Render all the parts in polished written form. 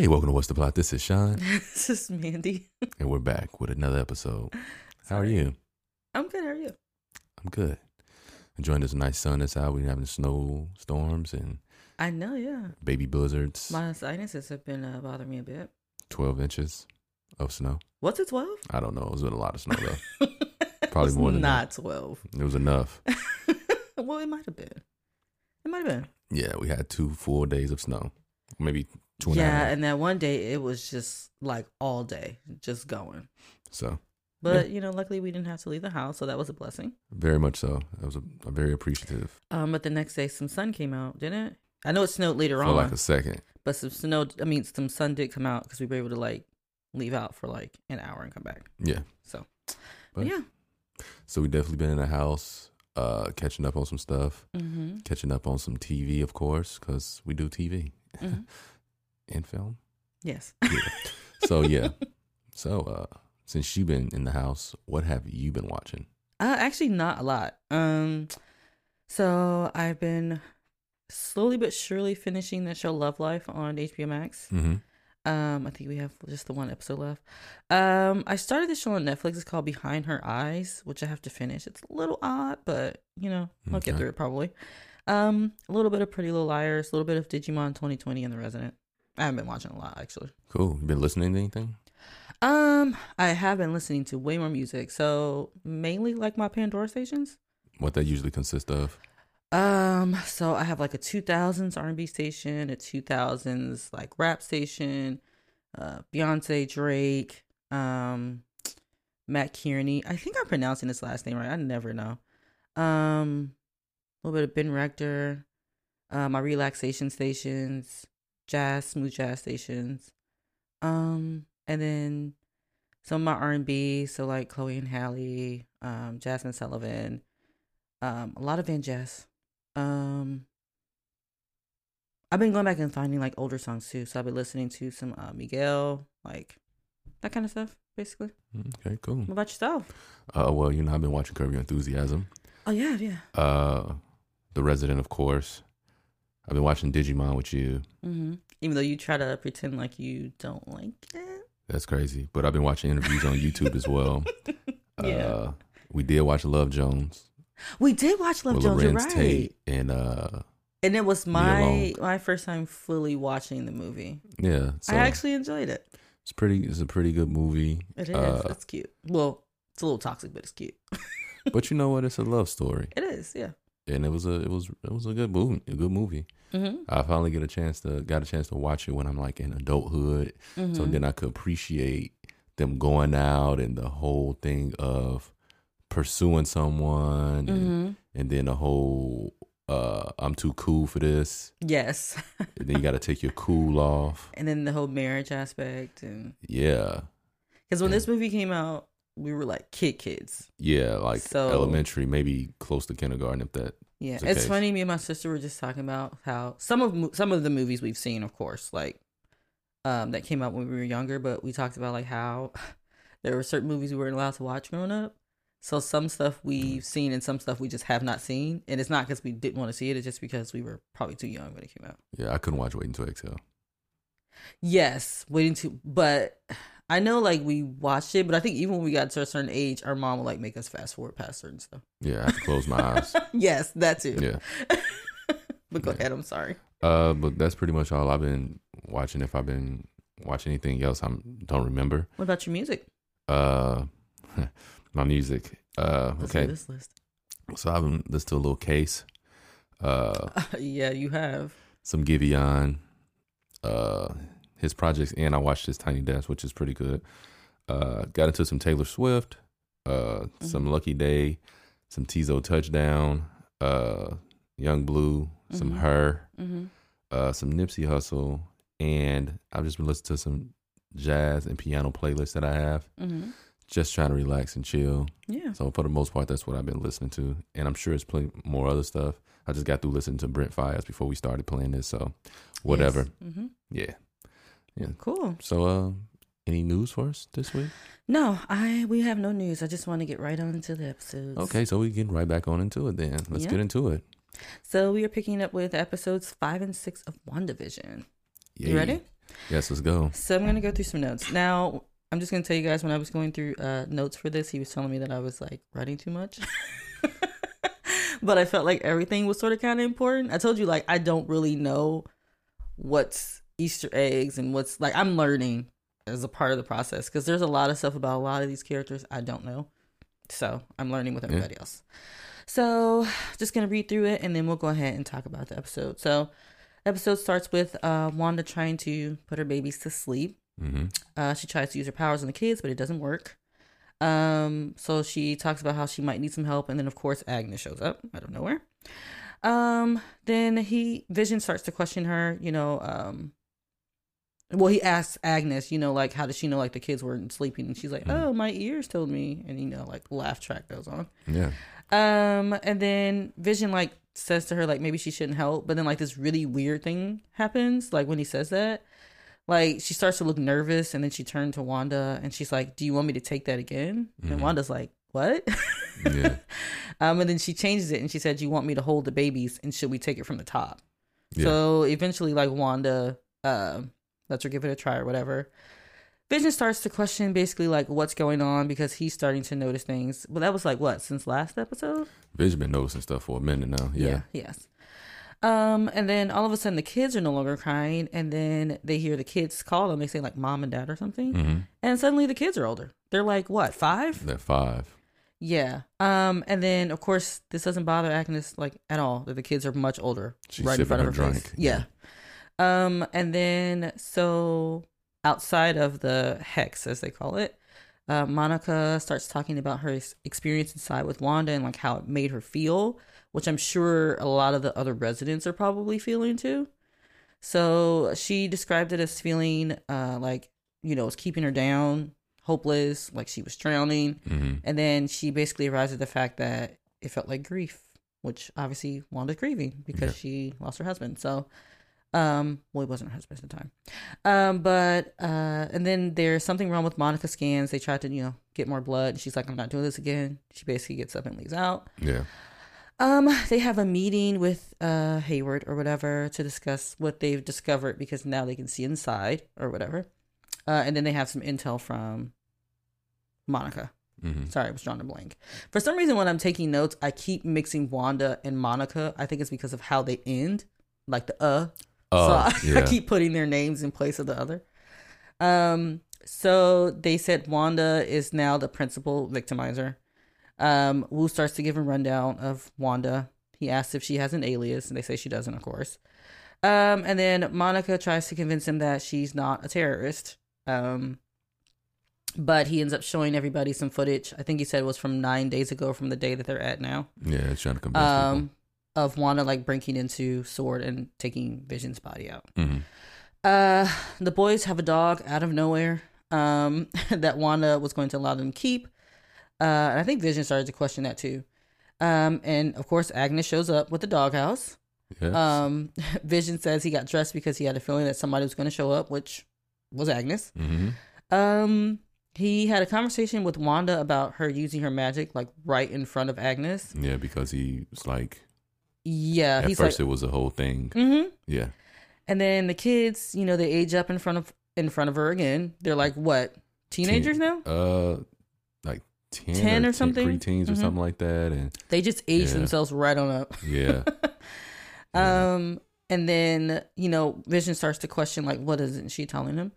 Hey, welcome to What's the Plot. This is Sean. This is Mandy. And we're back with another episode. How are you? I'm good. How are you? I'm good. Enjoying this nice sun that's out. We're having snowstorms and... I know, yeah. Baby blizzards. My sinuses have been bothering me a bit. 12 inches of snow. What's it, 12? I don't know. It was been a lot of snow, though. Probably more than not that. 12. It was enough. Well, it might have been. Yeah, we had 2 full days of snow. Maybe 2.5. Yeah, and that one day, it was just like all day, just going. So. But, yeah. You know, luckily we didn't have to leave the house, so that was a blessing. Very much so. That was a very appreciative. But the next day, some sun came out, didn't it? I know it snowed later on. For like a second. But some sun did come out because we were able to like leave out for like an hour and come back. Yeah. So, but yeah. So we definitely been in the house, catching up on some stuff, mm-hmm. Catching up on some TV, of course, because we do TV mm-hmm. and film. Yes. Yeah. So, yeah. So, since you've been in the house, what have you been watching? Actually, not a lot. So I've been... slowly but surely finishing the show Love Life on HBO Max. Mm-hmm. I think we have just the one episode left. I started this show on Netflix. It's called Behind Her Eyes, which I have to finish. It's a little odd, but, you know, I'll get through it probably. A little bit of Pretty Little Liars, a little bit of Digimon 2020 and The Resident. I haven't been watching a lot, actually. Cool. You been listening to anything? I have been listening to way more music. So mainly like my Pandora stations. What that usually consists of? So I have like a 2000s R&B station, a 2000s like rap station, Beyonce, Drake, Matt Kearney. I think I'm pronouncing his last name right. I never know. A little bit of Ben Rector, my relaxation stations, smooth jazz stations. And then some of my R&B. So like Chloe and Halle, Jazmine Sullivan, a lot of VanJess. I've been going back and finding like older songs too, so I've been listening to some Miguel, like that kind of stuff basically. Okay, cool. What about yourself? Well, you know, I've been watching Curb Your Enthusiasm. Oh yeah. The Resident, of course. I've been watching Digimon with you. Mm-hmm. Even though you try to pretend like you don't like it. That's crazy. But I've been watching interviews on YouTube as well. Yeah. We did watch Love Jones. We did watch Love Jones, Lorenz right? Tate and it was my first time fully watching the movie. Yeah, so I actually enjoyed it. It's a pretty good movie. It is. It's cute. Well, it's a little toxic, but it's cute. But you know what? It's a love story. It is, yeah. And it was a good movie. A good movie. Mm-hmm. I finally got a chance to watch it when I'm like in adulthood. Mm-hmm. So then I could appreciate them going out and the whole thing of pursuing someone and then the whole I'm too cool for this. Yes. And then you got to take your cool off. And then the whole marriage aspect. And yeah. Because when this movie came out, we were like kids. Yeah, like so, elementary, maybe close to kindergarten if that. Yeah, it's funny. Me and my sister were just talking about how some of the movies we've seen, of course, like that came out when we were younger, but we talked about like how there were certain movies we weren't allowed to watch growing up. So some stuff we've seen and some stuff we just have not seen. And it's not because we didn't want to see it. It's just because we were probably too young when it came out. Yeah, I couldn't watch Waiting to Exhale. Yes, but I know like we watched it. But I think even when we got to a certain age, our mom would like make us fast forward past certain stuff. Yeah, I have to close my eyes. Yes, that too. Yeah. But go ahead, I'm sorry. But that's pretty much all I've been watching. If I've been watching anything else, I don't remember. What about your music? My music. Let's do this list. So I've been listening to a little Case. Yeah, you have. Some Giveon. His projects. And I watched his Tiny Desk, which is pretty good. Got into some Taylor Swift. Some Lucky Day. Some Tizo Touchdown. Young Blue. Some Her. Some Nipsey Hussle. And I've just been listening to some jazz and piano playlists that I have. Mm-hmm. Just trying to relax and chill. Yeah. So for the most part, that's what I've been listening to. And I'm sure it's plenty more other stuff. I just got through listening to Brent Fires before we started playing this. So whatever. Yes. Mm-hmm. Yeah. Cool. So any news for us this week? No, we have no news. I just want to get right on into the episodes. Okay, so we get right back on into it then. Let's get into it. So we are picking up with episodes 5 and 6 of WandaVision. Yay. You ready? Yes, let's go. So I'm going to go through some notes. Now, I'm just going to tell you guys, when I was going through notes for this, he was telling me that I was like writing too much. But I felt like everything was sort of kind of important. I told you, like, I don't really know what's Easter eggs and what's, like, I'm learning as a part of the process, because there's a lot of stuff about a lot of these characters I don't know. So I'm learning with everybody else. So just going to read through it, and then we'll go ahead and talk about the episode. So episode starts with Wanda trying to put her babies to sleep. Mm-hmm. She tries to use her powers on the kids, but it doesn't work. So she talks about how she might need some help. And then, of course, Agnes shows up out of nowhere. Then Vision starts to question her, you know, well, he asks Agnes, you know, like, how does she know, like, the kids weren't sleeping? And she's like, oh, my ears told me. And, you know, like, laugh track goes on. Yeah. And then Vision, like, says to her, like, maybe she shouldn't help. But then, like, this really weird thing happens, like, when he says that. Like, she starts to look nervous, and then she turned to Wanda, and she's like, do you want me to take that again? Mm-hmm. And Wanda's like, what? Yeah. And then she changes it, and she said, you want me to hold the babies, and should we take it from the top? Yeah. So eventually, like, Wanda... lets her give it a try or whatever. Vision starts to question basically like what's going on, because he's starting to notice things. But that was like what, since last episode? Vision been noticing stuff for a minute now. Yeah. Yes. And then all of a sudden the kids are no longer crying, and then they hear the kids call them. They say like mom and dad or something. Mm-hmm. And suddenly the kids are older. They're like what, 5? They're 5. Yeah. And then of course this doesn't bother Agnes like at all that the kids are much older. She's right in front of her drink. Yeah. And then, so outside of the hex, as they call it, Monica starts talking about her experience inside with Wanda and like how it made her feel, which I'm sure a lot of the other residents are probably feeling too. So she described it as feeling like, you know, it was keeping her down, hopeless, like she was drowning. Mm-hmm. And then she basically arrives at the fact that it felt like grief, which obviously Wanda's grieving because she lost her husband. So... well, he wasn't her husband at the time. And then there's something wrong with Monica's scans. They tried to, you know, get more blood. And she's like, I'm not doing this again. She basically gets up and leaves out. Yeah. They have a meeting with, Hayward or whatever to discuss what they've discovered, because now they can see inside or whatever. And then they have some intel from Monica. Mm-hmm. Sorry, I was drawing a blank. For some reason, when I'm taking notes, I keep mixing Wanda and Monica. I think it's because of how they end, like the, I keep putting their names in place of the other. So they said Wanda is now the principal victimizer. Wu starts to give a rundown of Wanda. He asks if she has an alias, and they say she doesn't, of course. And then Monica tries to convince him that she's not a terrorist. But he ends up showing everybody some footage. I think he said it was from 9 days ago, from the day that they're at now. Yeah, he's trying to convince people. Of Wanda like breaking into S.W.O.R.D. and taking Vision's body out. Mm-hmm. The boys have a dog out of nowhere that Wanda was going to allow them to keep. And I think Vision started to question that too. And of course, Agnes shows up with the doghouse. Yes. Vision says he got dressed because he had a feeling that somebody was going to show up, which was Agnes. Mm-hmm. He had a conversation with Wanda about her using her magic like right in front of Agnes. Yeah, because he was like... Yeah. At first, like, it was a whole thing. Mm-hmm. Yeah. And then the kids, you know, they age up in front of her again. They're like, what, teenagers now? Like 10 or something, preteens or something like that. And they just age themselves right on up. Yeah. And then, you know, Vision starts to question, like, what isn't she telling him?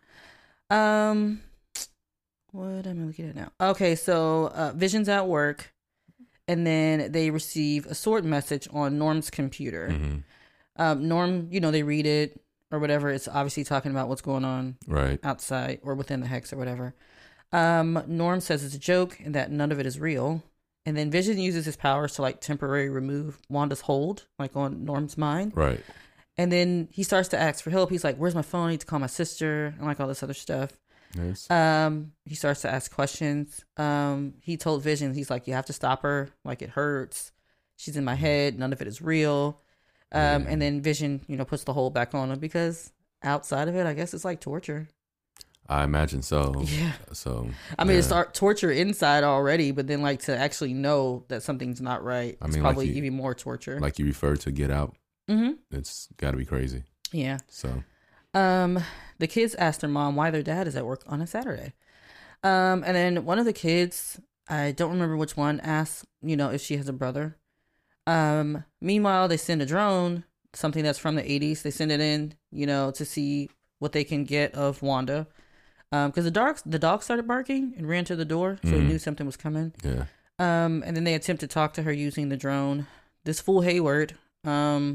What am I looking at now? Okay, so Vision's at work. And then they receive a S.W.O.R.D. message on Norm's computer. Mm-hmm. Norm, you know, they read it or whatever. It's obviously talking about what's going on outside or within the hex or whatever. Norm says it's a joke and that none of it is real. And then Vision uses his powers to like temporarily remove Wanda's hold, like on Norm's mind. Right. And then he starts to ask for help. He's like, where's my phone? I need to call my sister and like all this other stuff. Nice. He starts to ask questions. He told Vision, he's like, you have to stop her. Like, it hurts. She's in my head. None of it is real. And then Vision, you know, puts the hold back on him because outside of it, I guess it's like torture. I imagine so. Yeah. So, I mean, it's torture inside already, but then like to actually know that something's not right, I mean, it's probably like even more torture. Like you referred to Get Out. Mm-hmm. It's gotta be crazy. Yeah. So. The kids asked their mom why their dad is at work on a Saturday. And then one of the kids, I don't remember which one, asks, you know, if she has a brother. Meanwhile, they send a drone, something that's from the 80s. They send it in, you know, to see what they can get of Wanda. Because the dog started barking and ran to the door, so he knew something was coming. Yeah. And then they attempt to talk to her using the drone. This fool Hayward, because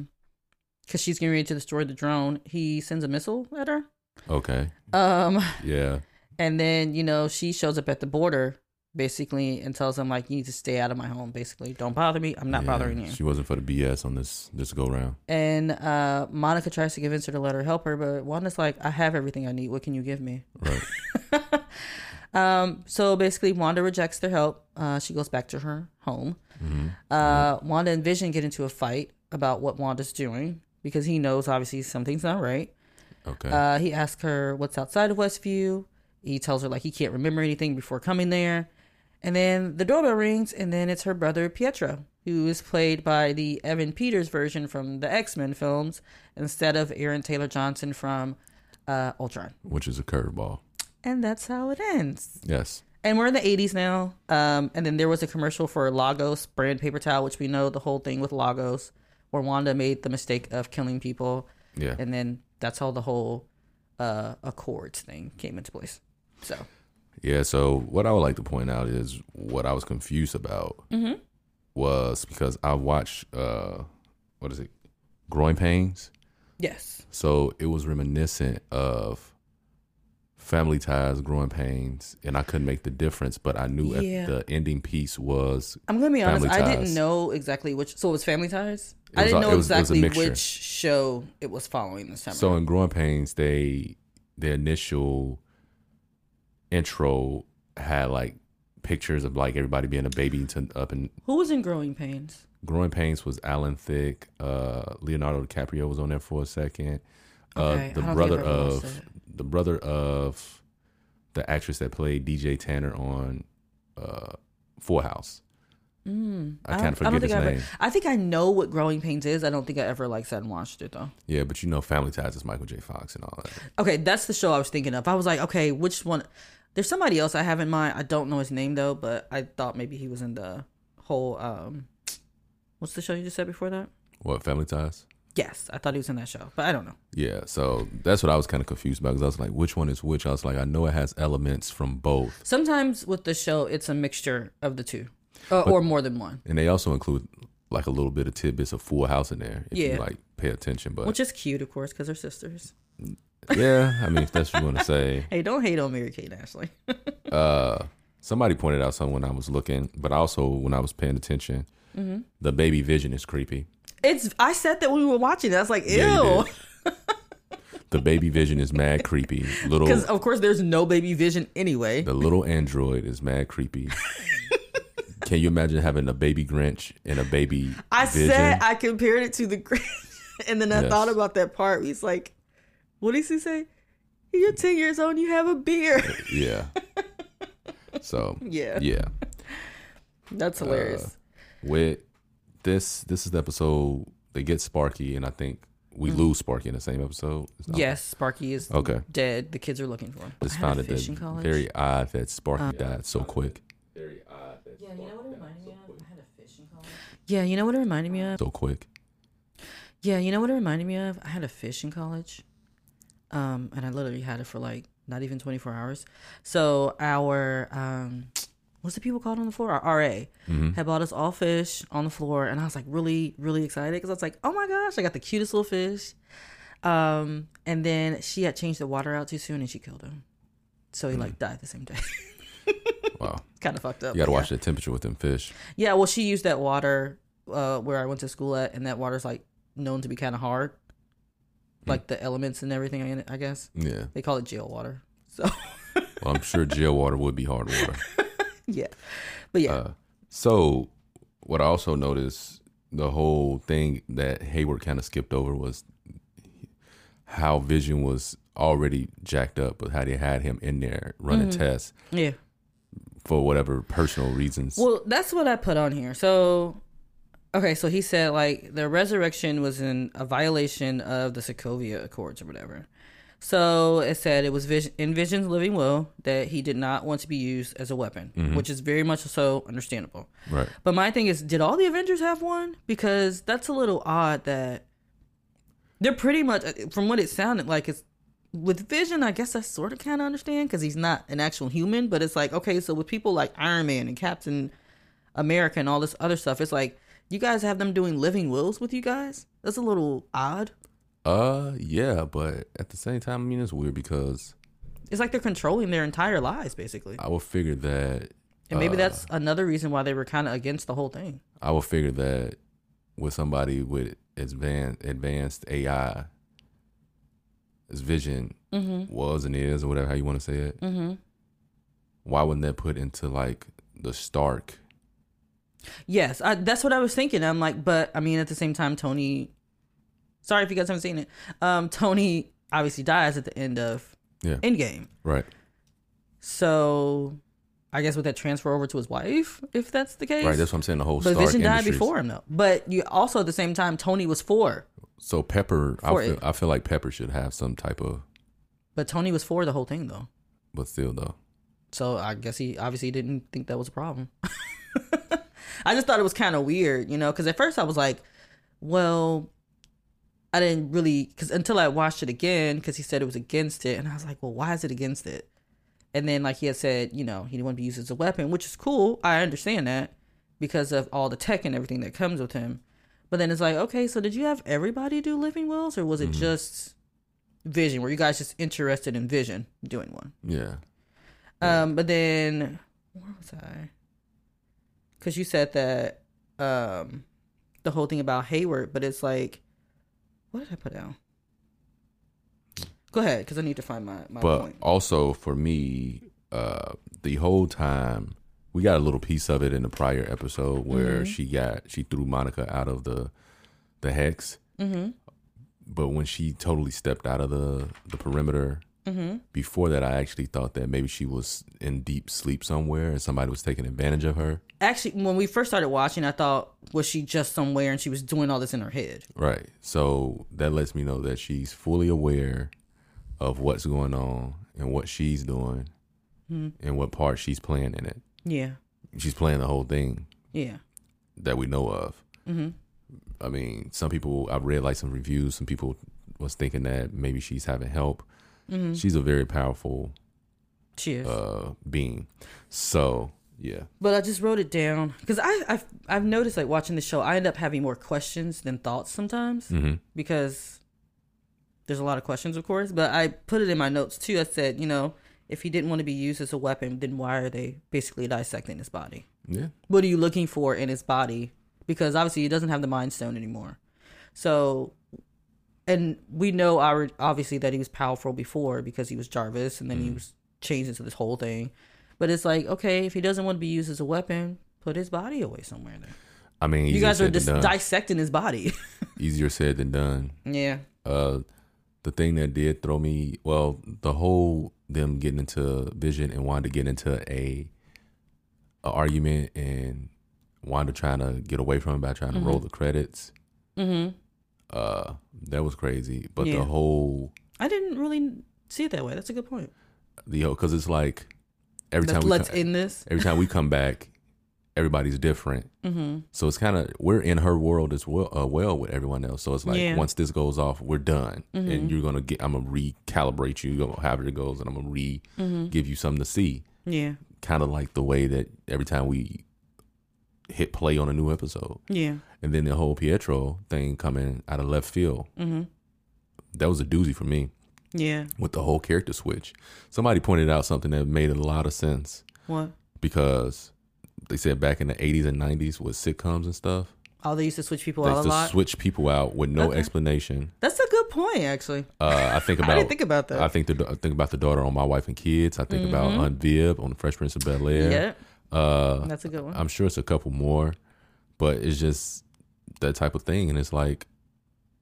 she's getting ready to destroy the drone, he sends a missile at her. Okay. Yeah. And then, you know, she shows up at the border, basically, and tells him, like, you need to stay out of my home, basically. Don't bother me. I'm not bothering you. She wasn't for the BS on this go-round. And Monica tries to convince her to let her help her, but Wanda's like, I have everything I need. What can you give me? Right. So basically, Wanda rejects their help. She goes back to her home. Mm-hmm. Wanda and Vision get into a fight about what Wanda's doing, because he knows, obviously, something's not right. Okay. He asks her what's outside of Westview. He tells her, like, he can't remember anything before coming there. And then the doorbell rings, and then it's her brother, Pietro, who is played by the Evan Peters version from the X-Men films instead of Aaron Taylor Johnson from Ultron. Which is a curveball. And that's how it ends. Yes. And we're in the 80s now. And then there was a commercial for Lagos brand paper towel, which we know the whole thing with Lagos, where Wanda made the mistake of killing people. Yeah. And then that's how the whole Accords thing came into place. So, yeah. So what I would like to point out is what I was confused about was because I watched Growing Pains. Yes. So it was reminiscent of Family Ties, Growing Pains, and I couldn't make the difference, but I knew the ending piece was. I'm gonna be honest. Family Ties. I didn't know exactly which. So it was Family Ties. I didn't know exactly which show it was following this time. So in Growing Pains, the initial intro had like pictures of like everybody being a baby up and. Who was in Growing Pains? Growing Pains was Alan Thicke. Leonardo DiCaprio was on there for a second. The brother of the actress that played DJ Tanner on Full House. I can't forget his name. I think I know what Growing Pains is. I don't think I ever sat and watched it though. Yeah, but you know, Family Ties is Michael J. Fox and all that. Okay, that's the show I was thinking of. I was like, okay, which one? There's somebody else I have in mind. I don't know his name though, but I thought maybe he was in the whole. What's the show you just said before that? What, Family Ties? Yes, I thought he was in that show, but I don't know. Yeah, so that's what I was kind of confused about, because I was like, which one is which? I was like, I know it has elements from both. Sometimes with the show, it's a mixture of the two, or more than one. And they also include like a little bit of tidbits of Full House in there, if you pay attention. But which is cute, of course, because they're sisters. Yeah, I mean, if that's what you want to say. Hey, don't hate on Mary-Kate and Ashley. Somebody pointed out something when I was looking, but also when I was paying attention, the baby Vision is creepy. I said that when we were watching. I was like, ew. Yeah, the baby Vision is mad creepy. Because, of course, there's no baby Vision anyway. The little android is mad creepy. Can you imagine having a baby Grinch and a baby Vision? Said I compared it to the Grinch. And then I thought about that part. He's like, what does he say? You're 10 years old and you have a beard. Yeah. So, yeah. That's hilarious. With... This is the episode they get Sparky, and I think we lose Sparky in the same episode. Yes, Sparky is dead. The kids are looking for him. Just found it very odd that Sparky died so quick. Very odd. Yeah, you know what it reminded me of? I had a fish in college. Yeah, you know what it reminded me of? So quick. Yeah, you know what it reminded me of? I had a fish in college, and I literally had it for like not even 24 hours. So our what's the people called on the floor? Our RA had bought us all fish on the floor. And I was like really, really excited because I was like, oh my gosh, I got the cutest little fish. And then she had changed the water out too soon and she killed him. So he died the same day. Wow. Kind of fucked up. You got to watch the temperature with them fish. Yeah, well, she used that water where I went to school at. And that water's like known to be kind of hard. Like the elements and everything in it, I guess. Yeah. They call it jail water. So. Well, I'm sure jail water would be hard water. Yeah, but yeah. So what I also noticed, the whole thing that Hayward kind of skipped over was how Vision was already jacked up, but how they had him in there running tests. Yeah. For whatever personal reasons. Well, that's what I put on here. So, okay, so he said like the resurrection was in a violation of the Sokovia Accords or whatever. So it said it was in Vision's living will that he did not want to be used as a weapon, mm-hmm. which is very much so understandable. Right. But my thing is, did all the Avengers have one? Because that's a little odd that they're pretty much, from what it sounded like, it's with Vision, I guess I sort of kind of understand because he's not an actual human. But it's like, okay, so with people like Iron Man and Captain America and all this other stuff, it's like, you guys have them doing living wills with you guys? That's a little odd. Yeah, but at the same time, I mean, it's weird because it's like they're controlling their entire lives, basically. I would figure that, and maybe that's another reason why they were kind of against the whole thing. I would figure that with somebody with advanced AI, his Vision mm-hmm. was and is, or whatever how you want to say it. Mm-hmm. Why wouldn't that put into like the Stark? Yes, that's what I was thinking. I'm like, but I mean, at the same time, Tony. Sorry if you guys haven't seen it. Tony obviously dies at the end of Endgame. Right. So I guess would that transfer over to his wife, if that's the case? Right, that's what I'm saying. The whole Stark Industries. But Vision died before him, though. But you also, at the same time, Tony was four. So Pepper, I feel like Pepper should have some type of... But Tony was for the whole thing, though. But still, though. So I guess he obviously didn't think that was a problem. I just thought it was kind of weird, you know, because at first I was like, well... I didn't really, because until I watched it again, because he said it was against it. And I was like, well, why is it against it? And then, like, he had said, you know, he didn't want to be used as a weapon, which is cool. I understand that because of all the tech and everything that comes with him. But then it's like, okay, so did you have everybody do living wills or was it mm-hmm. just Vision? Were you guys just interested in Vision doing one? Yeah. But then, where was I? Because you said that the whole thing about Hayward, but it's like, what did I put down? Go ahead, because I need to find my point. But also, for me, the whole time, we got a little piece of it in the prior episode where mm-hmm. she threw Monica out of the hex. Mm-hmm. But when she totally stepped out of the perimeter, mm-hmm. before that, I actually thought that maybe she was in deep sleep somewhere and somebody was taking advantage of her. Actually, when we first started watching, I thought, was she just somewhere and she was doing all this in her head? Right. So that lets me know that she's fully aware of what's going on and what she's doing mm-hmm. and what part she's playing in it. Yeah. She's playing the whole thing. Yeah. That we know of. Mm-hmm. I mean, some people, I've read like some reviews, some people was thinking that maybe she's having help. Mm-hmm. She's a very powerful being. So, yeah. But I just wrote it down because I've noticed like watching the show, I end up having more questions than thoughts sometimes mm-hmm. because there's a lot of questions, of course. But I put it in my notes, too. I said, you know, if he didn't want to be used as a weapon, then why are they basically dissecting his body? Yeah. What are you looking for in his body? Because obviously he doesn't have the Mind Stone anymore. So... And we know, obviously, that he was powerful before because he was Jarvis, and then he was changed into this whole thing. But it's like, okay, if he doesn't want to be used as a weapon, put his body away somewhere there. I mean, you guys are just dissecting his body. Easier said than done. Yeah. The thing that did throw me, well, the whole them getting into Vision and Wanda getting into a argument and Wanda trying to get away from him by trying to roll the credits. Mm-hmm. That was crazy, but the whole I didn't really see it that way. That's a good point. Because it's like every time we come back, everybody's different. Mm-hmm. So it's kind of we're in her world as well, with everyone else. So it's like once this goes off, we're done, mm-hmm. and you're gonna I'm gonna recalibrate you. However it goes, and I'm gonna give you something to see. Yeah, kind of like the way that every time we hit play on a new episode. Yeah. And then the whole Pietro thing coming out of left field. Mm-hmm. That was a doozy for me. Yeah. With the whole character switch. Somebody pointed out something that made a lot of sense. What? Because they said back in the 80s and 90s with sitcoms and stuff. Oh, they used to switch people out a lot? They used to switch people out with no explanation. That's a good point, actually. I didn't think about that. I think about The Daughter on My Wife and Kids. I think about Aunt Viv on The Fresh Prince of Bel-Air. Yeah. That's a good one. I'm sure it's a couple more, but it's just that type of thing. And it's like,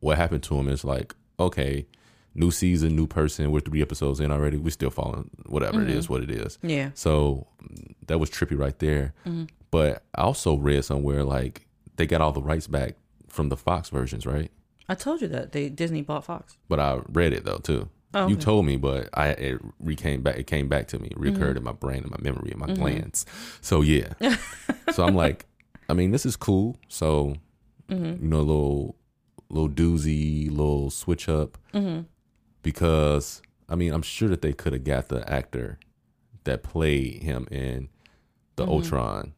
what happened to him is like, okay, new season, new person. We're 3 episodes in already. We're still following whatever it is, what it is. Yeah. So that was trippy right there. Mm-hmm. But I also read somewhere like they got all the rights back from the Fox versions, right? I told you that Disney bought Fox. But I read it though too. Oh, you told me, but it came back to me, it reoccurred in my brain, in my memory, in my glands. So yeah. So I'm like, I mean, this is cool. So you know, little doozy, little switch up, because I mean, I'm sure that they could have got the actor that played him in the Ultron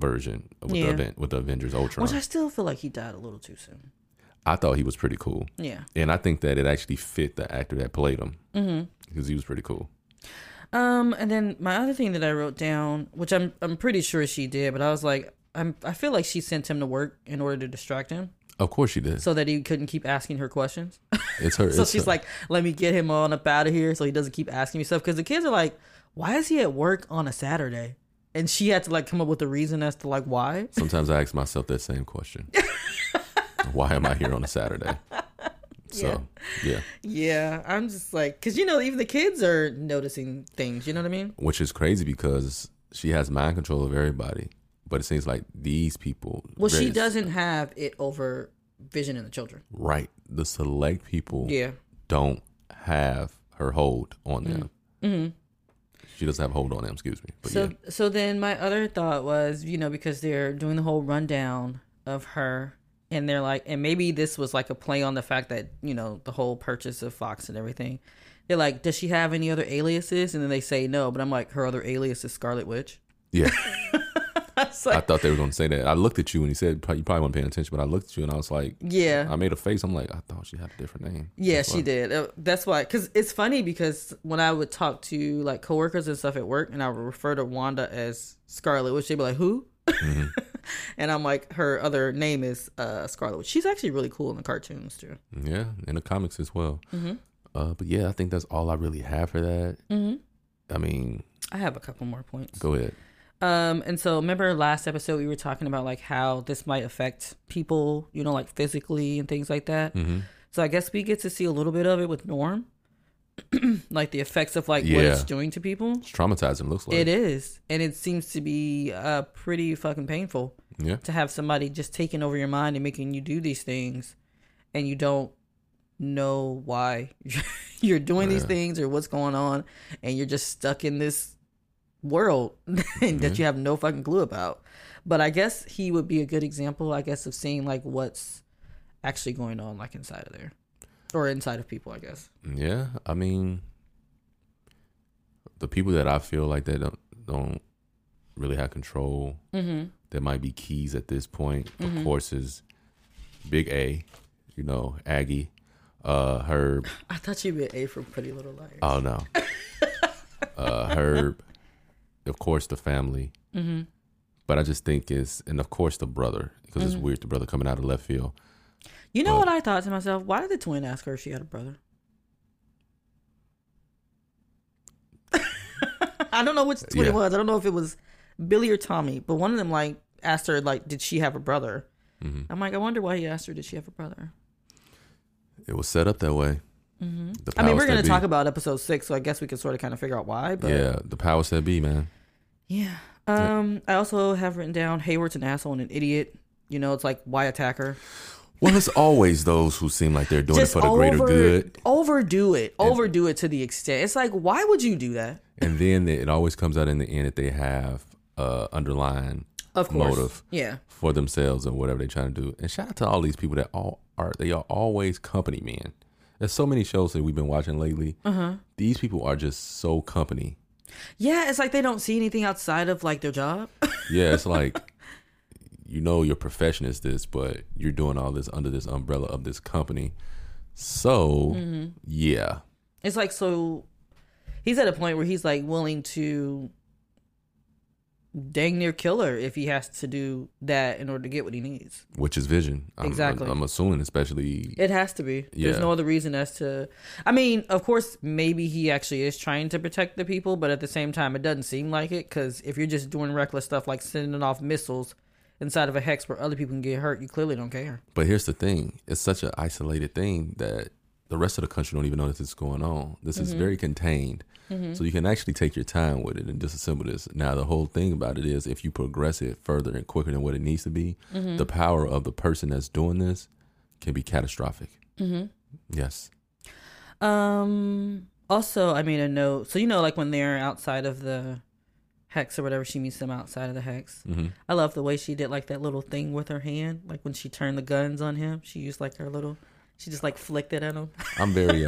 version with the Avengers Ultron, which I still feel like he died a little too soon. I thought he was pretty cool. Yeah. And I think that it actually fit the actor that played him, because he was pretty cool. And then my other thing that I wrote down, which I'm pretty sure she did, but I was like, I feel like she sent him to work in order to distract him. Of course she did. So that he couldn't keep asking her questions. It's her. So it's she's her. Like, let me get him on up out of here so he doesn't keep asking me stuff. Because the kids are like, why is he at work on a Saturday? And she had to like come up with a reason as to like why. Sometimes I ask myself that same question. Why am I here on a Saturday? So, yeah. I'm just like, because, you know, even the kids are noticing things. You know what I mean? Which is crazy because she has mind control of everybody. But it seems like these people. Well, she doesn't have it over Vision and the children. Right. The select people don't have her hold on them. Mm-hmm. She doesn't have a hold on them, excuse me. But so then my other thought was, you know, because they're doing the whole rundown of her. And they're like, and maybe this was like a play on the fact that, you know, the whole purchase of Fox and everything. They're like, does she have any other aliases? And then they say no. But I'm like, her other alias is Scarlet Witch. Yeah. I thought they were going to say that. I looked at you and you said, you probably weren't paying attention, but I looked at you and I was like, yeah. I made a face. I'm like, I thought she had a different name. Yeah, she did. That's why. Because it's funny because when I would talk to like coworkers and stuff at work and I would refer to Wanda as Scarlet Witch, they'd be like, who? Mm-hmm. And I'm like, her other name is Scarlet Witch. She's actually really cool in the cartoons too. Yeah, in the comics as well. Mm-hmm. But yeah, I think that's all I really have for that. Mm-hmm. I mean, I have a couple more points. Go ahead. And so remember last episode we were talking about like how this might affect people, you know, like physically and things like that. Mm-hmm. So I guess we get to see a little bit of it with Norm. Like the effects of like what it's doing to people. It's traumatizing, looks like. It is. And it seems to be pretty fucking painful to have somebody just taking over your mind and making you do these things and you don't know why you're doing these things or what's going on, and you're just stuck in this world that you have no fucking clue about. But I guess he would be a good example, I guess, of seeing like what's actually going on like inside of there. Or inside of people, I guess. Yeah, I mean, the people that I feel like they don't really have control. Mm-hmm. There might be keys at this point. Mm-hmm. Of course, is Big A, you know, Aggie, Herb. I thought you'd be an A from Pretty Little Liars. Oh no, Herb. Of course, the family. Mm-hmm. But I just think it's, and of course the brother, because it's weird, the brother coming out of left field. You know what I thought to myself? Why did the twin ask her if she had a brother? I don't know which twin it was. I don't know if it was Billy or Tommy, but one of them like asked her like, did she have a brother? Mm-hmm. I'm like, I wonder why he asked her, did she have a brother? It was set up that way. Mm-hmm. I mean, we're going to talk about episode 6, so I guess we can sort of kind of figure out why. But yeah, the powers that be, man. Yeah. I also have written down Hayward's an asshole and an idiot. You know, it's like, why attack her? Well, it's always those who seem like they're doing just it for the greater good. Overdo it to the extent. It's like, why would you do that? And then it always comes out in the end that they have underlying motive for themselves and whatever they're trying to do. And shout out to all these people that they are always company men. There's so many shows that we've been watching lately. Uh-huh. These people are just so company. Yeah, it's like they don't see anything outside of like their job. Yeah, it's like... You know your profession is this, but you're doing all this under this umbrella of this company. So, yeah. It's like, so he's at a point where he's like willing to dang near kill her if he has to do that in order to get what he needs. Which is Vision. Exactly. I'm assuming, especially. It has to be. Yeah. There's no other reason as to. I mean, of course, maybe he actually is trying to protect the people, but at the same time, it doesn't seem like it. Because if you're just doing reckless stuff like sending off missiles inside of a hex where other people can get hurt, you clearly don't care. But here's the thing. It's such an isolated thing that the rest of the country don't even know that this is going on. This is very contained. Mm-hmm. So you can actually take your time with it and disassemble this. Now, the whole thing about it is if you progress it further and quicker than what it needs to be, the power of the person that's doing this can be catastrophic. Mm-hmm. Yes. Also, I made a note. So, you know, like when they're outside of the hex or whatever, she meets them outside of the hex. Mm-hmm. I love the way she did like that little thing with her hand. Like when she turned the guns on him, she used like her little, she just like flicked it at him. I'm very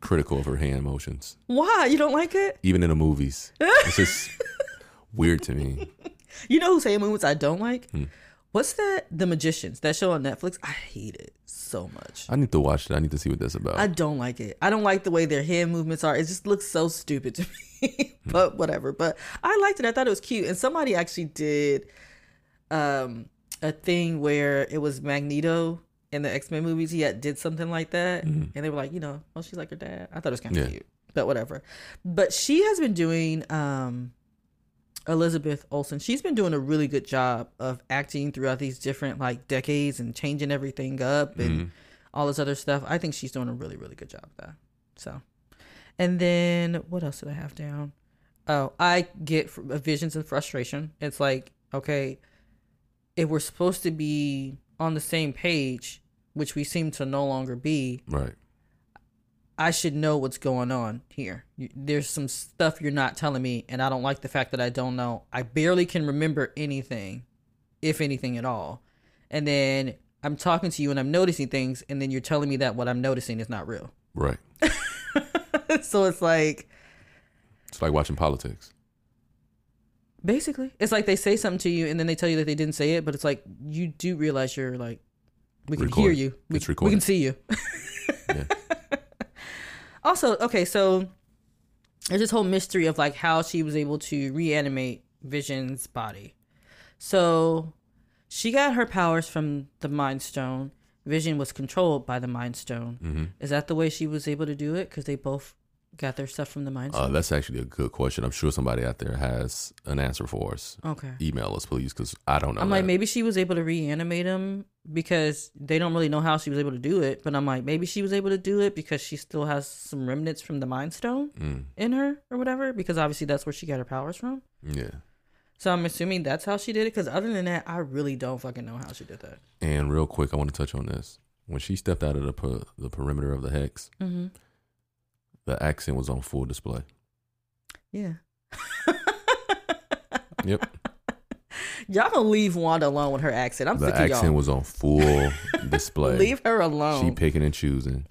critical of her hand motions. Why? You don't like it? Even in the movies. It's just weird to me. You know who's saying movies I don't like? Hmm. What's that? The Magicians. That show on Netflix. I hate it so much. I need to watch it. I need to see what that's about. I don't like it. I don't like the way their hand movements are. It just looks so stupid to me. But whatever. But I liked it. I thought it was cute. And somebody actually did a thing where it was Magneto in the X-Men movies. He did something like that. Mm-hmm. And they were like, you know, oh, she's like her dad. I thought it was kind of cute. But whatever. But she has been doing... Elizabeth Olsen, she's been doing a really good job of acting throughout these different like decades and changing everything up and all this other stuff. I think she's doing a really, really good job of that. So, and then what else did I have down? Oh, I get visions and frustration. It's like, okay, if we're supposed to be on the same page, which we seem to no longer be, right? I should know what's going on here. There's some stuff you're not telling me, and I don't like the fact that I don't know. I barely can remember anything, if anything at all. And then I'm talking to you, and I'm noticing things, and then you're telling me that what I'm noticing is not real. Right. So it's like... It's like watching politics. Basically. It's like they say something to you, and then they tell you that they didn't say it, but it's like, you do realize you're like, we can hear you. We can see you. Yeah. Also, okay, so there's this whole mystery of like how she was able to reanimate Vision's body. So she got her powers from the Mind Stone. Vision was controlled by the Mind Stone. Mm-hmm. Is that the way she was able to do it? Because they both got their stuff from the Mind Stone? That's actually a good question. I'm sure somebody out there has an answer for us. Okay. Email us, please, because I don't know. I'm like, maybe she was able to reanimate him because they don't really know how she was able to do it. But I'm like, maybe she was able to do it because she still has some remnants from the Mind Stone in her or whatever, because obviously that's where she got her powers from. Yeah. So I'm assuming that's how she did it, because other than that, I really don't fucking know how she did that. And real quick, I want to touch on this. When she stepped out of the perimeter of the hex, the accent was on full display. Yeah. Yep. Y'all gonna leave Wanda alone with her accent. I'm sick of y'all. The accent was on full display. Leave her alone. She picking and choosing.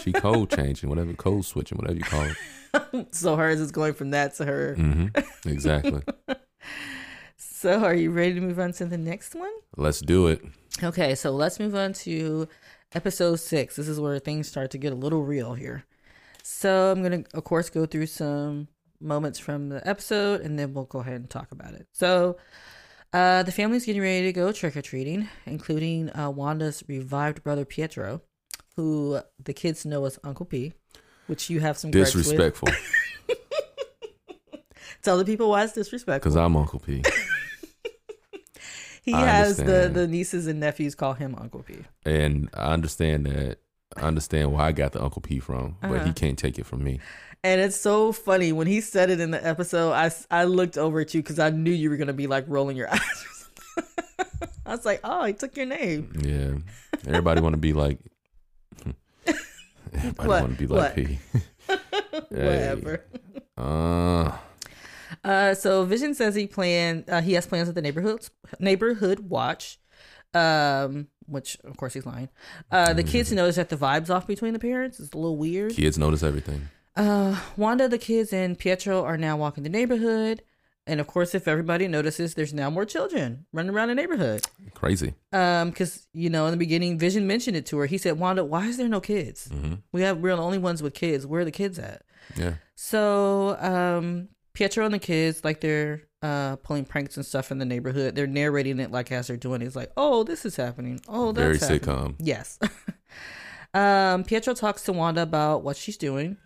She code changing, whatever, code switching, whatever you call it. So hers is going from that to her. Mm-hmm. Exactly. So are you ready to move on to the next one? Let's do it. Okay, so let's move on to episode 6. This is where things start to get a little real here. So I'm going to, of course, go through some moments from the episode, and then we'll go ahead and talk about it. So the family's getting ready to go trick-or-treating, including Wanda's revived brother, Pietro, who the kids know as Uncle P, which you have some gripes with. Disrespectful. Tell the people why it's disrespectful. Because I'm Uncle P. He has the nieces and nephews call him Uncle P. And I understand that. I understand where I got the Uncle P from, but he can't take it from me. And it's so funny. When he said it in the episode, I looked over at you because I knew you were going to be like rolling your eyes or something. I was like, oh, he took your name. Yeah. Everybody want to be like, everybody want to be like P. Whatever. So Vision says he has plans at the neighborhood watch. Which of course he's lying. The kids notice that the vibe's off between the parents. It's a little weird. Kids notice everything. Wanda, the kids, and Pietro are now walking the neighborhood. And of course, if everybody notices, there's now more children running around the neighborhood. Crazy. Because, you know, in the beginning, Vision mentioned it to her. He said, Wanda, why is there no kids? Mm-hmm. We're the only ones with kids. Where are the kids at? Yeah. So Pietro and the kids, like they're pulling pranks and stuff in the neighborhood. They're narrating it like as they're doing it. It's like, oh, this is happening. Oh, that's very sitcom. Yes. Pietro talks to Wanda about what she's doing.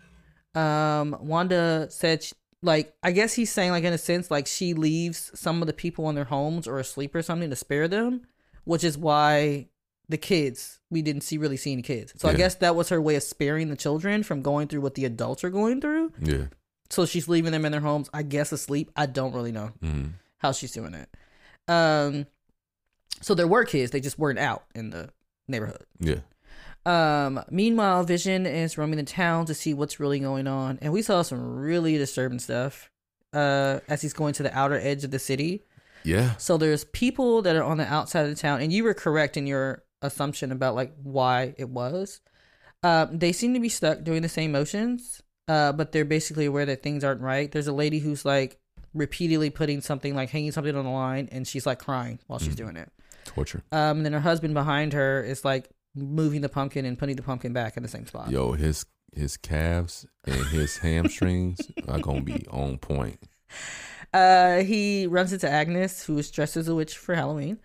Wanda said, I guess he's saying, like, in a sense, like she leaves some of the people in their homes or asleep or something to spare them, which is why the kids, we didn't really see any kids. So I guess that was her way of sparing the children from going through what the adults are going through. Yeah. So she's leaving them in their homes, I guess asleep. I don't really know how she's doing that. So there were kids. They just weren't out in the neighborhood. Yeah. Meanwhile, Vision is roaming the town to see what's really going on, and we saw some really disturbing stuff as he's going to the outer edge of the city. Yeah. So there's people that are on the outside of the town, and you were correct in your assumption about like why it was. They seem to be stuck doing the same motions, but they're basically aware that things aren't right. There's a lady who's like repeatedly putting something, like hanging something on the line, and she's like crying while she's doing it. Torture. And then her husband behind her is like moving the pumpkin and putting the pumpkin back in the same spot. Yo, his calves and his hamstrings are gonna be on point. He runs into Agnes, who is dressed as a witch for Halloween.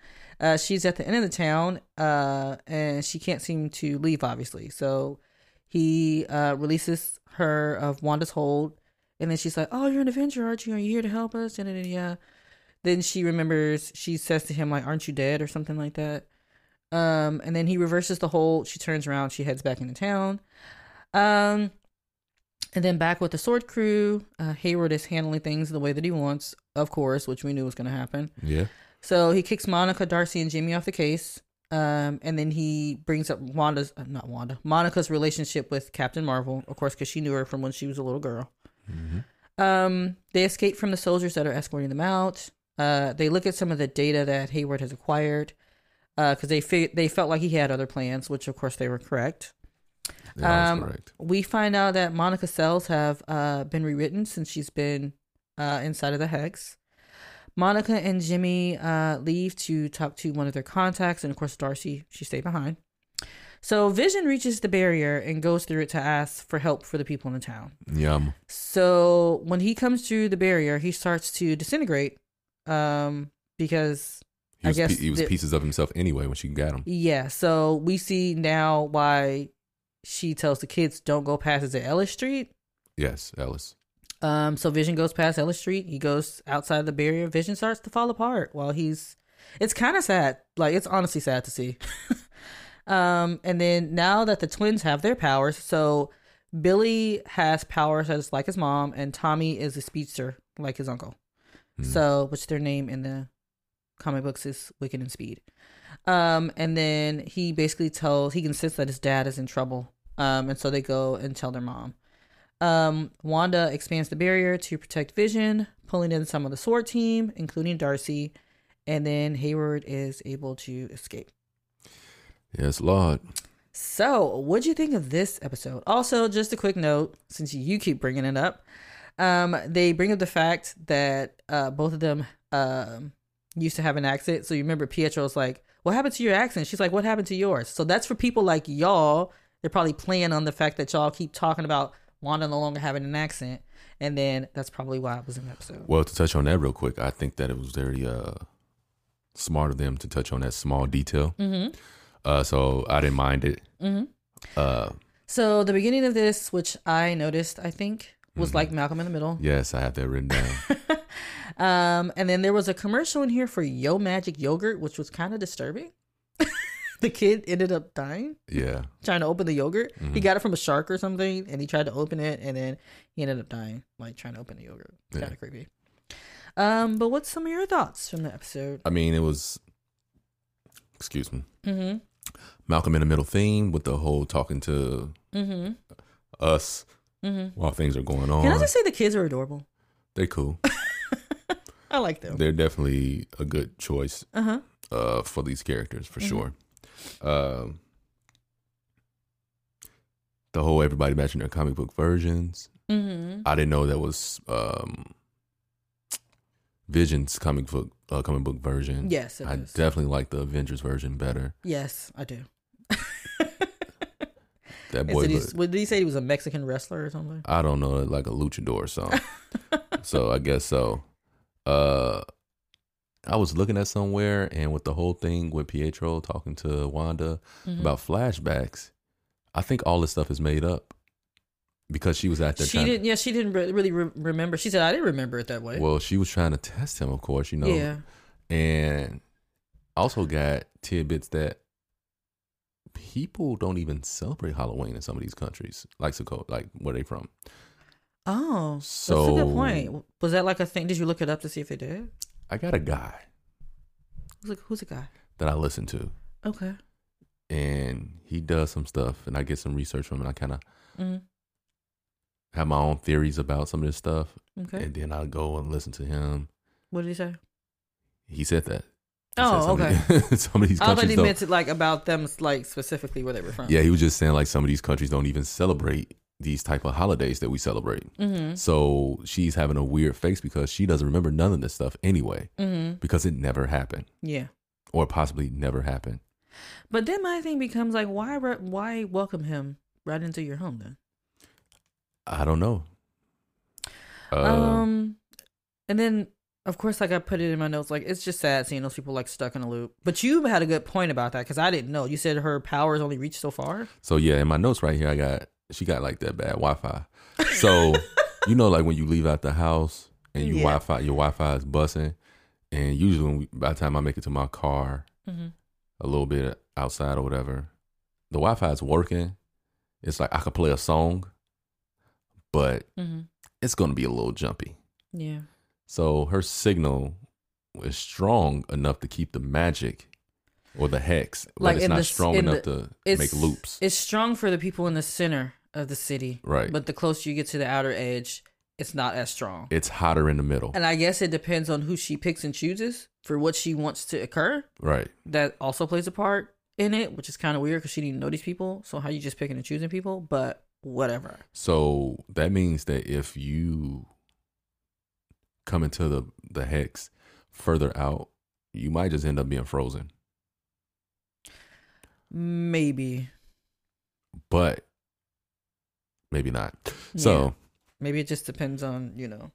She's at the end of the town, and she can't seem to leave, obviously. So he releases her of Wanda's hold, and then she's like, "Oh, you're an Avenger, aren't you? Are you here to help us?" And yeah. Then she remembers. She says to him, like, "Aren't you dead?" or something like that. And then he reverses the hold. She turns around. She heads back into town. And then back with the sword crew, Hayward is handling things the way that he wants, of course, which we knew was going to happen. Yeah. So he kicks Monica, Darcy, and Jimmy off the case. And then he brings up Monica's relationship with Captain Marvel, of course, because she knew her from when she was a little girl. Mm-hmm. They escape from the soldiers that are escorting them out. They look at some of the data that Hayward has acquired, because they felt like he had other plans, which, of course, they were correct. Yeah, correct. We find out that Monica's cells have been rewritten since she's been inside of the Hex. Monica and Jimmy leave to talk to one of their contacts, and of course Darcy, she stayed behind. So Vision reaches the barrier and goes through it to ask for help for the people in the town. Yum. So when he comes through the barrier, he starts to disintegrate because he was pieces of himself anyway when she got him. Yeah. So we see now why she tells the kids don't go past Ellis Street. Yes, Ellis. So Vision goes past Ellis Street. He goes outside the barrier. Vision starts to fall apart while it's kind of sad. Like, it's honestly sad to see. And then now that the twins have their powers, so Billy has powers as like his mom, and Tommy is a speedster like his uncle. So, which their name in the comic books is Wicked and Speed. And then he basically he insists that his dad is in trouble. And so they go and tell their mom. Wanda expands the barrier to protect Vision, pulling in some of the SWORD team, including Darcy, and then Hayward is able to escape. Yes, Lord. So, what'd you think of this episode? Also, just a quick note, since you keep bringing it up, they bring up the fact that both of them used to have an accent. So you remember Pietro's like, "What happened to your accent?" She's like, "What happened to yours?" So that's for people like y'all. They're probably playing on the fact that y'all keep talking about Wanda no longer having an accent, and then that's probably why it was in the episode. Well, to touch on that real quick, I think that it was very smart of them to touch on that small detail. Mm-hmm. So I didn't mind it. Mm-hmm. So the beginning of this, which I noticed, I think, was like Malcolm in the Middle. Yes, I have that written down. And then there was a commercial in here for Yo Magic yogurt, which was kind of disturbing. The kid ended up dying. Yeah. Trying to open the yogurt. Mm-hmm. He got it from a shark or something, and he tried to open it, and then he ended up dying, like, trying to open the yogurt. Yeah. Kind of creepy. But what's some of your thoughts from the episode? I mean, it was, excuse me, Malcolm in the Middle theme with the whole talking to us while things are going on. Can I just say the kids are adorable? They're cool. I like them. They're definitely a good choice for these characters, for sure. The whole everybody matching their comic book versions. I didn't know that was Vision's comic book version. Yes, I definitely like the Avengers version better. Yes, I do. That boy. Did he say he was a Mexican wrestler or something? I don't know, like a luchador or something. So I guess so. I was looking at somewhere, and with the whole thing with Pietro talking to Wanda about flashbacks, I think all this stuff is made up because she was at that time. Yeah, she didn't really remember. She said, "I didn't remember it that way." Well, she was trying to test him, of course, you know. Yeah. And I also got tidbits that people don't even celebrate Halloween in some of these countries, like where they from. Oh, so that's a good point. Was that like a thing? Did you look it up to see if they did? I got a guy. Who's a guy? That I listen to. Okay. and he does some stuff, and I get some research from him, and I kind of have my own theories about some of this stuff. Okay. And then I'll go and listen to him. What did he say? He said that. Okay. Some of these countries don't. I thought he meant it, like, about them, like, specifically where they were from. Yeah, he was just saying, like, some of these countries don't even celebrate these type of holidays that we celebrate. Mm-hmm. So she's having a weird face because she doesn't remember none of this stuff anyway, because it never happened. Yeah. Or possibly never happened. But then my thing becomes, like, why welcome him right into your home then? I don't know. And then, of course, like I put it in my notes, like it's just sad seeing those people like stuck in a loop. But you had a good point about that because I didn't know. You said her powers only reach so far. So yeah, in my notes right here, she got like that bad Wi-Fi. So you know, like when you leave out the house and your Wi-Fi is bussing, and usually by the time I make it to my car, a little bit outside or whatever, the Wi-Fi is working. It's like I could play a song, but it's gonna be a little jumpy. Yeah. So her signal is strong enough to keep the magic or the hex, like, but it's not strong enough to make loops. It's strong for the people in the center of the city. Right. But the closer you get to the outer edge, it's not as strong. It's hotter in the middle. And I guess it depends on who she picks and chooses for what she wants to occur. Right. That also plays a part in it, which is kind of weird because she didn't know these people. So how you just picking and choosing people, but whatever. So that means that if you come into the hex further out, you might just end up being frozen. Maybe. But maybe not. Yeah. So maybe it just depends on, you know,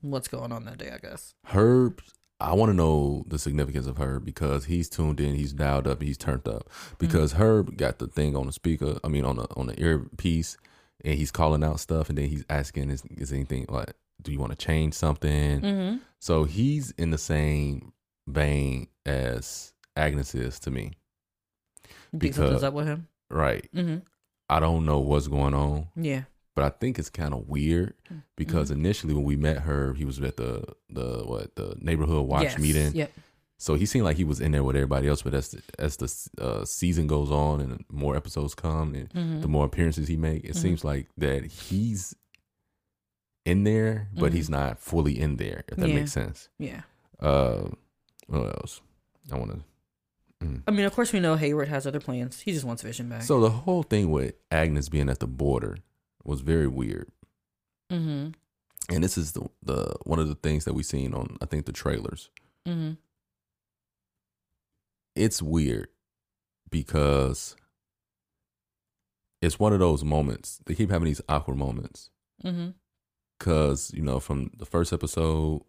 what's going on that day, I guess. Herb, I want to know the significance of Herb because he's tuned in, he's dialed up, he's turned up. Because Herb got the thing on the speaker, I mean on the earpiece, and he's calling out stuff, and then he's asking is anything like, do you want to change something? So he's in the same vein as Agnes is to me. Because something's up with him? Right. I don't know what's going on. Yeah. But I think it's kind of weird because initially when we met her, he was at the neighborhood watch meeting. Yep. So he seemed like he was in there with everybody else. But as the season goes on and more episodes come and the more appearances he make, it seems like that he's in there, but he's not fully in there, if that makes sense. Yeah. What else? I mean, of course we know Hayward has other plans. He just wants Vision back. So the whole thing with Agnes being at the border was very weird. And this is the one of the things that we've seen on, I think, the trailers. It's weird because it's one of those moments. They keep having these awkward moments. Because, you know, from the first episode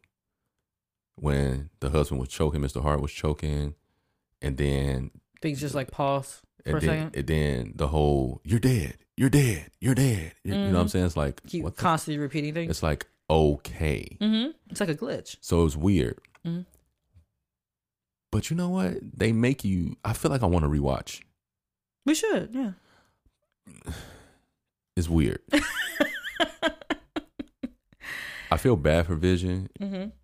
when the husband was choking, Mr. Hart was choking, and then things just like pause for a second. And then the whole, you're dead. You know what I'm saying? It's like keep constantly repeating things. It's like, okay. It's like a glitch. So it was weird. But you know what? They make you, I feel like I want to rewatch. We should, yeah. It's weird. I feel bad for Vision.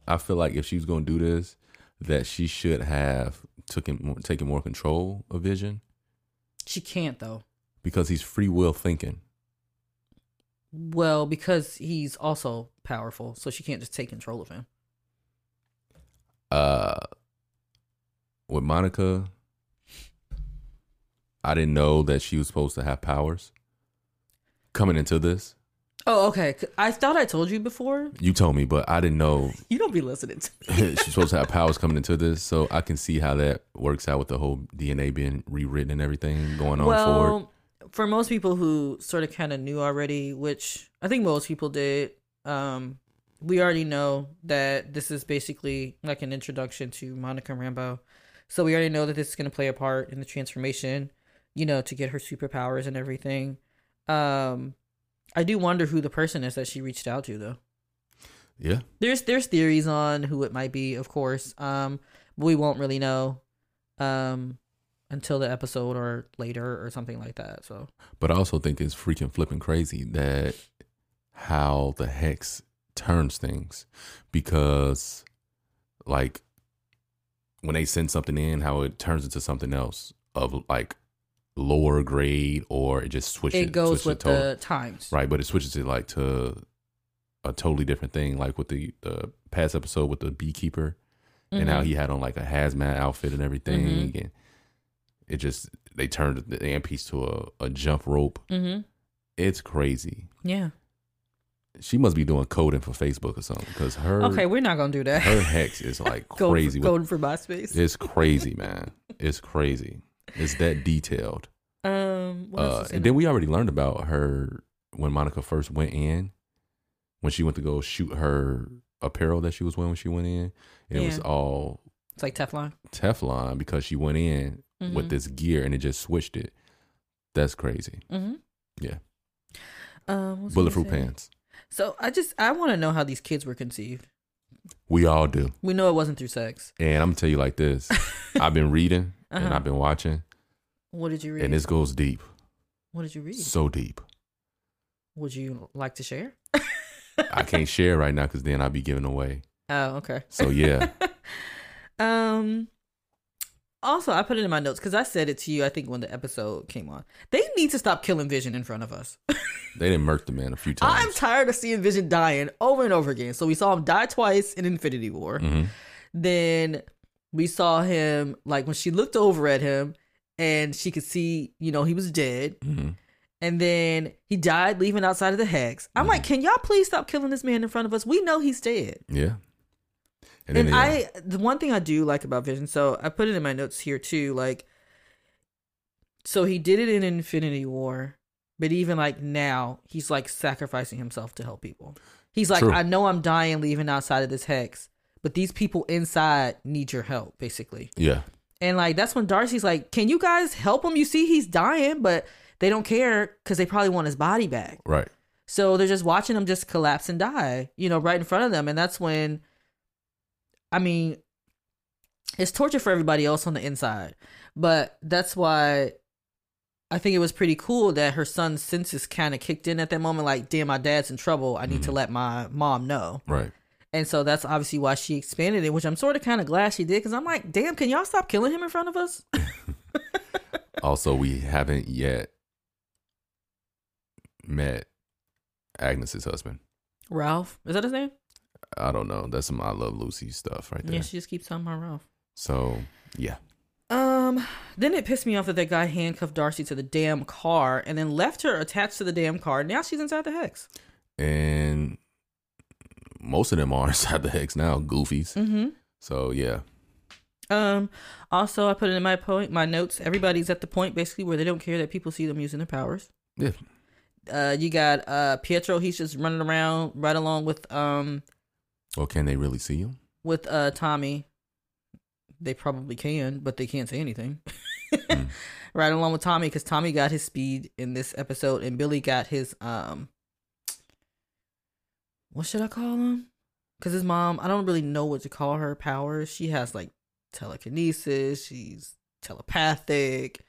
I feel like if she's going to do this, that she should have taken more control of Vision. She can't, though. Because he's free will thinking. Well, because he's also powerful, so she can't just take control of him. With Monica, I didn't know that she was supposed to have powers coming into this. Oh, okay. I thought I told you before. You told me, but I didn't know. You don't be listening to me. She's supposed to have powers coming into this, so I can see how that works out with the whole DNA being rewritten and everything going on forward. For most people who sort of kind of knew already, which I think most people did, we already know that this is basically like an introduction to Monica Rambeau. So we already know that this is going to play a part in the transformation, you know, to get her superpowers and everything. I do wonder who the person is that she reached out to, though. Yeah. There's theories on who it might be, of course. We won't really know until the episode or later or something like that. So. But I also think it's freaking flipping crazy that how the hex turns things. Because, like, when they send something in, how it turns into something else of, like, lower grade, or it just switches. It goes switches with the times. Right, but it switches it like to a totally different thing, like with the past episode with the beekeeper and how he had on like a hazmat outfit and everything. And it just, they turned the ant piece to a jump rope. It's crazy. Yeah. She must be doing coding for Facebook or something, because her... Okay, we're not going to do that. Her hex is like crazy. Coding for MySpace. It's crazy, man. It's crazy. It's that detailed. And then we already learned about her when Monica first went in, when she went to go shoot her apparel that she was wearing when she went in. And it was all... It's like Teflon. Teflon, because she went in with this gear and it just switched it. That's crazy. Yeah. Bulletproof pants. So I want to know how these kids were conceived. We all do. We know it wasn't through sex. And I'm going to tell you like this. I've been reading and I've been watching. What did you read? And this goes deep. What did you read? So deep. Would you like to share? I can't share right now because then I'll be giving away. Oh, okay. So, yeah. Also, I put it in my notes because I said it to you, I think, when the episode came on. They need to stop killing Vision in front of us. They didn't murk the man a few times. I'm tired of seeing Vision dying over and over again. So we saw him die twice in Infinity War. Then we saw him, like, when she looked over at him and she could see, you know, he was dead. And then he died leaving outside of the hex. I'm like, can y'all please stop killing this man in front of us? We know he's dead. Yeah. And the one thing I do like about Vision, so I put it in my notes here too, like, so he did it in Infinity War, but even like now, he's like sacrificing himself to help people. He's like, true. I know I'm dying leaving outside of this hex, but these people inside need your help, basically. Yeah. And like, that's when Darcy's like, can you guys help him? You see, he's dying, but they don't care because they probably want his body back. Right. So they're just watching him just collapse and die, you know, right in front of them. And that's when... I mean, it's torture for everybody else on the inside, but that's why I think it was pretty cool that her son's senses kind of kicked in at that moment. Like, damn, my dad's in trouble. I need to let my mom know. Right. And so that's obviously why she expanded it, which I'm sort of kind of glad she did. Cause I'm like, damn, can y'all stop killing him in front of us? Also, we haven't yet met Agnes's husband. Ralph. Is that his name? I don't know. That's some I Love Lucy stuff right there. Yeah, she just keeps talking about Ralph. So, yeah. Then it pissed me off that guy handcuffed Darcy to the damn car and then left her attached to the damn car. Now she's inside the hex. And most of them are inside the hex now, goofies. So, yeah. Also, I put it in my notes. Everybody's at the point basically where they don't care that people see them using their powers. Yeah. You got Pietro. He's just running around right along with... Well, can they really see him? With Tommy, they probably can, but they can't say anything. Right along with Tommy, because Tommy got his speed in this episode, and Billy got his, what should I call him? Because his mom, I don't really know what to call her powers. She has, like, telekinesis, she's telepathic,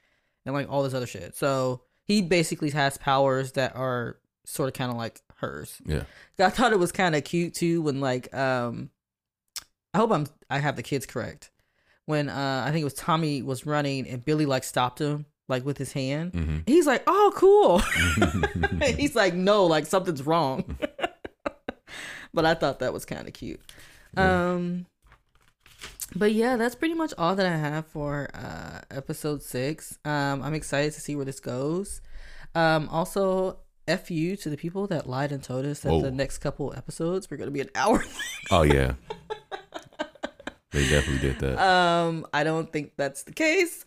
and, like, all this other shit. So, he basically has powers that are sort of kind of like hers. Yeah. I thought it was kind of cute too when like I hope I have the kids correct. When I think it was Tommy was running and Billy like stopped him like with his hand. He's like, "Oh, cool." He's like, "No, like something's wrong." But I thought that was kind of cute. Yeah. But yeah, that's pretty much all that I have for episode 6. I'm excited to see where this goes. Also F you to the people that lied and told us that the next couple episodes were going to be an hour long. Oh, yeah. They definitely did that. I don't think that's the case.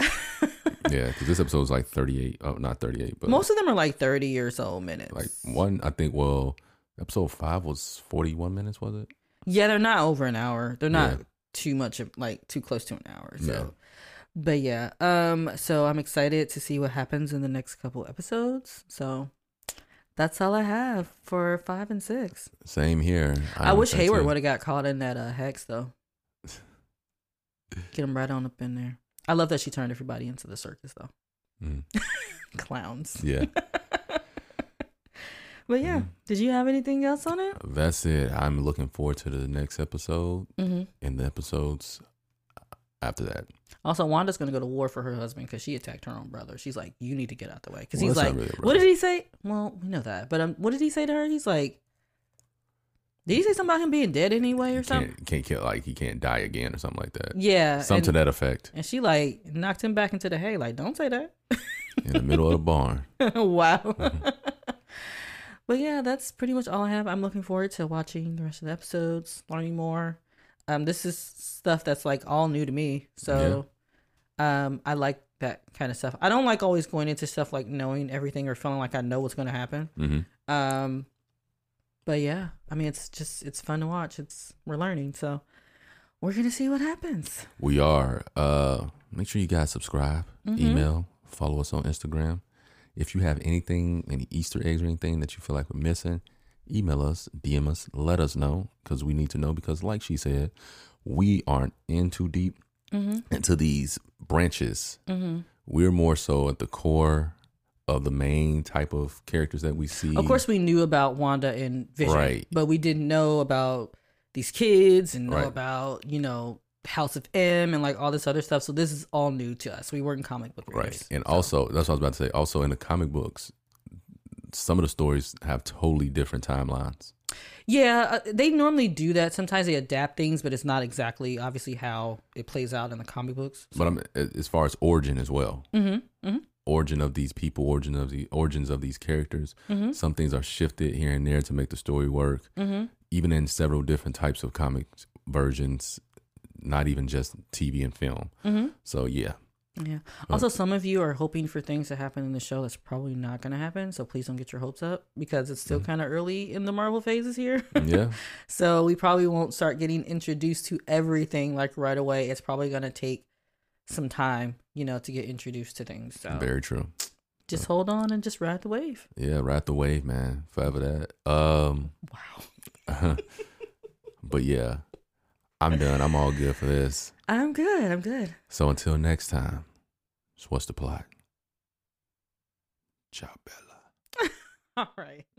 Yeah, because this episode is like 38. Oh, not 38. But most of them are like 30 or so minutes. Like one, I think, well, episode 5 was 41 minutes, was it? Yeah, they're not over an hour. They're not too much, like too close to an hour. So. No. But yeah, so I'm excited to see what happens in the next couple episodes. So... That's all I have for 5 and 6. Same here. I wish Hayward would have got caught in that hex, though. Get him right on up in there. I love that she turned everybody into the circus, though. Clowns. Yeah. But yeah, did you have anything else on it? That's it. I'm looking forward to the next episode and the episodes after that. Also, Wanda's going to go to war for her husband because she attacked her own brother. She's like, you need to get out the way. Because he's like, really, what did he say? Well, we know that. But what did he say to her? He's like, did he say something about him being dead anyway or something? Can't kill, like he can't die again or something like that. Yeah. Something to that effect. And she like knocked him back into the hay. Like, don't say that. In the middle of the barn. Wow. But yeah, that's pretty much all I have. I'm looking forward to watching the rest of the episodes, learning more. This is stuff that's like all new to me. So yeah. I like that kind of stuff. I don't like always going into stuff like knowing everything or feeling like I know what's going to happen. Mm-hmm. But yeah, I mean, it's just, it's fun to watch. We're learning. So we're going to see what happens. We are. Make sure you guys subscribe, email, follow us on Instagram. If you have anything, any Easter eggs or anything that you feel like we're missing, email us, DM us, let us know, because we need to know, because like she said, we aren't in too deep into these branches. We're more so at the core of the main type of characters that we see. Of course, we knew about Wanda and Vision, right, but we didn't know about these kids and know about, you know, House of M and like all this other stuff. So this is all new to us. We weren't comic book readers. Right. And also, that's what I was about to say. Also in the comic books, some of the stories have totally different timelines. Yeah. They normally do that. Sometimes they adapt things, but it's not exactly obviously how it plays out in the comic books. So. But as far as origin as well, origin of these people, origins of these characters. Some things are shifted here and there to make the story work. Even in several different types of comic versions, not even just TV and film. So yeah. Yeah. Also, some of you are hoping for things to happen in the show that's probably not going to happen. So please don't get your hopes up because it's still kind of early in the Marvel phases here. Yeah. So we probably won't start getting introduced to everything like right away. It's probably going to take some time, you know, to get introduced to things. So very true. Just hold on and just ride the wave. Yeah. Ride the wave, man. Forever that. Wow. But yeah. I'm done. I'm all good for this. I'm good. I'm good. So until next time, so what's the plot? Ciao, Bella. All right.